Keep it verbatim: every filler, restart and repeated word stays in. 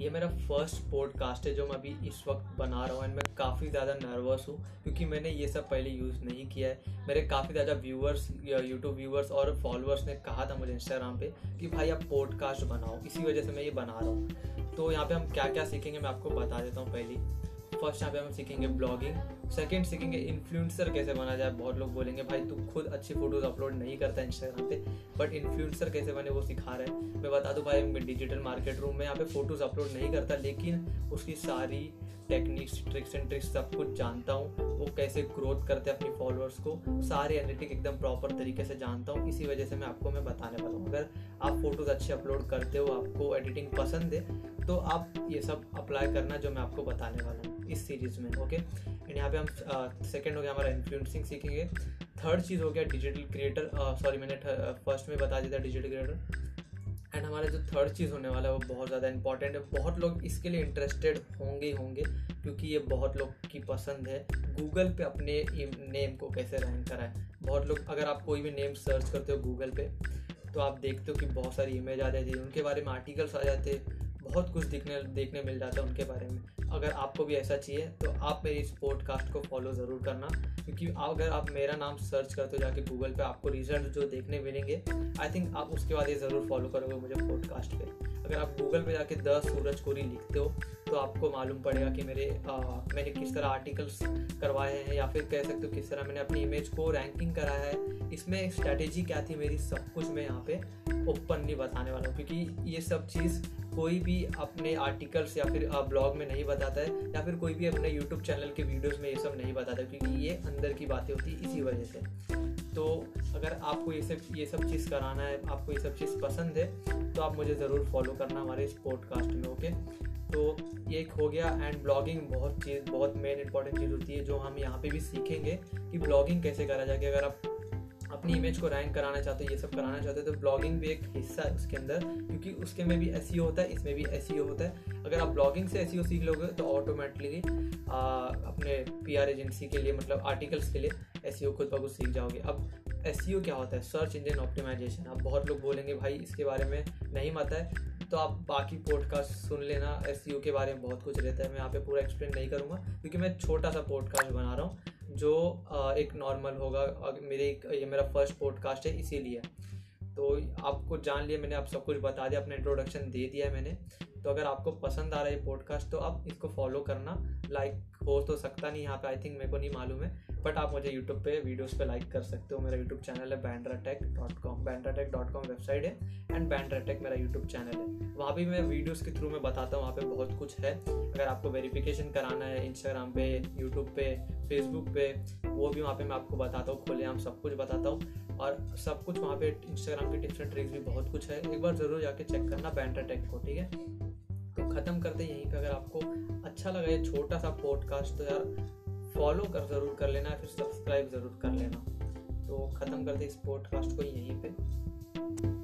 ये मेरा first podcast है जो मैं अभी इस वक्त बना रहा हूँ एंड मैं काफ़ी ज़्यादा नर्वस हूँ क्योंकि मैंने ये सब पहले यूज़ नहीं किया है। मेरे काफ़ी ज़्यादा व्यूअर्स, यूट्यूब व्यूअर्स और फॉलोअर्स ने कहा था मुझे इंस्टाग्राम पे कि भाई आप पॉडकास्ट बनाओ, इसी वजह से मैं ये बना रहा हूँ। तो यहाँ पे हम क्या क्या सीखेंगे मैं आपको बता देता हूँ। पहली फर्स्ट यहाँ पे हम सीखेंगे ब्लॉगिंग, सेकंड सीखेंगे इन्फ्लुएंसर कैसे बना जाए। बहुत लोग बोलेंगे भाई तू खुद अच्छी फोटोज अपलोड नहीं करता इंस्टाग्राम पे, बट इन्फ्लुएंसर कैसे बने वो सिखा रहा है। मैं बता दूँ भाई मैं डिजिटल मार्केट रूम में यहाँ पे फोटोज अपलोड नहीं करता, लेकिन उसकी सारी टेक्निक्स, ट्रिक्स एंड ट्रिक्स सब कुछ जानता हूँ। वो कैसे ग्रोथ करते हैं अपने फॉलोअर्स को, सारे एनालिटिक एकदम प्रॉपर तरीके से जानता हूँ। इसी वजह से मैं आपको मैं बताने वाला हूँ। अगर आप फोटोज अच्छे अपलोड करते हो, आपको एडिटिंग पसंद है, तो आप ये सब अप्लाई करना जो मैं आपको बताने वाला हूँ इस सीरीज़ में। ओके, एंड यहाँ पे हम सेकंड हो गया हमारा इन्फ्लुएंसिंग सीखेंगे। थर्ड चीज़ हो गया डिजिटल क्रिएटर, सॉरी मैंने फर्स्ट में बता दिया था डिजिटल क्रिएटर। एंड हमारा जो थर्ड चीज़ होने वाला है वो बहुत ज़्यादा इंपॉर्टेंट है। बहुत लोग इसके लिए इंटरेस्टेड होंगे ही होंगे क्योंकि ये बहुत लोग की पसंद है, गूगल पे अपने नेम को कैसे रैंक कराएं। बहुत लोग, अगर आप कोई भी नेम सर्च करते हो गूगल पे तो आप देखते हो कि बहुत सारी इमेज आ जाती है, उनके बारे में आर्टिकल्स आ जाते हैं, बहुत कुछ देखने देखने मिल जाता है उनके बारे में। अगर आपको भी ऐसा चाहिए तो आप मेरे इस पॉडकास्ट को फॉलो ज़रूर करना, क्योंकि अगर आप मेरा नाम सर्च करते हो जाके गूगल पे आपको रिजल्ट जो देखने मिलेंगे, आई थिंक आप उसके बाद ये ज़रूर फॉलो करोगे मुझे पॉडकास्ट पे। अगर आप गूगल पे जाके द सूरज कोरी लिखते हो तो आपको मालूम पड़ेगा कि मेरे आ, मैंने किस तरह आर्टिकल्स करवाए हैं, या फिर कह सकते हो किस तरह मैंने अपनी इमेज को रैंकिंग कराया है, इसमें स्ट्रैटेजी क्या थी मेरी, सब कुछ मैं यहाँ पे ओपनली बताने वाला हूँ। क्योंकि ये सब चीज़ कोई भी अपने आर्टिकल्स या फिर ब्लॉग में नहीं बताता है, या फिर कोई भी अपने यूट्यूब चैनल के वीडियोस में ये सब नहीं बताता, क्योंकि ये अंदर की बातें होती है। इसी वजह से तो अगर आपको ये सब ये सब चीज़ कराना है, आपको ये सब चीज़ पसंद है, तो आप मुझे ज़रूर फॉलो करना हमारे इस पॉडकास्ट में। ओके, तो ये एक हो गया। एंड ब्लॉगिंग बहुत चीज़ बहुत मेन इंपॉर्टेंट चीज़ होती है जो हम यहाँ पर भी सीखेंगे कि ब्लॉगिंग कैसे करा जाए। अगर आप अपनी इमेज को रैंक कराना चाहते हो, ये सब कराना चाहते हो, तो ब्लॉगिंग भी एक हिस्सा है उसके अंदर, क्योंकि उसके में भी एसईओ होता है, इसमें भी एसईओ होता है। अगर आप ब्लॉगिंग से एसईओ सीख लोगे तो ऑटोमेटिकली अपने पीआर एजेंसी के लिए, मतलब आर्टिकल्स के लिए एसईओ खुद ब खुद सीख जाओगे। अब एसईओ क्या होता है? Search engine optimisation. अब बहुत लोग बोलेंगे भाई इसके बारे में नहीं पता है, तो आप बाकी पॉडकास्ट सुन लेना, एसईओ के बारे में बहुत कुछ रहता है। मैं यहाँ पे पूरा एक्सप्लेन नहीं करूँगा क्योंकि मैं छोटा सा पॉडकास्ट बना रहा हूँ जो एक नॉर्मल होगा। मेरे ये मेरा फर्स्ट पॉडकास्ट है इसीलिए, तो आपको जान लिए मैंने, आप सब कुछ बता दिया, अपना इंट्रोडक्शन दे दिया है मैंने। तो अगर आपको पसंद आ रहा है पॉडकास्ट तो आप इसको फॉलो करना। लाइक हो तो सकता नहीं यहाँ पे, आई थिंक, मेरे को नहीं मालूम है, बट आप मुझे यूट्यूब पे वीडियोस पे लाइक कर सकते हो। मेरा यूट्यूब चैनल है बैंड्राटेक dot com, बैंड्राटेक dot com website है एंड बैंड्राटेक मेरा यूट्यूब चैनल है। वहाँ भी मैं वीडियोस के थ्रू मैं बताता हूँ, वहाँ पे बहुत कुछ है। अगर आपको वेरिफिकेशन कराना है इंस्टाग्राम पे, यूट्यूब पे, फेसबुक पे, वो भी वहाँ पे मैं आपको बताता हूँ, खुलेआम सब कुछ बताता हूँ। और सब कुछ वहाँ पे इंस्टाग्राम के टिप्स एंड ट्रिक्स भी बहुत कुछ है, एक बार ज़रूर जाके चेक करना बैंड्राटेक को। ठीक है, तो ख़त्म करते हैं यहीं पे। अगर आपको अच्छा लगा ये छोटा सा पॉडकास्ट तो यार फॉलो कर ज़रूर कर लेना, फिर सब्सक्राइब ज़रूर कर लेना। तो ख़त्म करते हैं इस पॉडकास्ट को यहीं पे।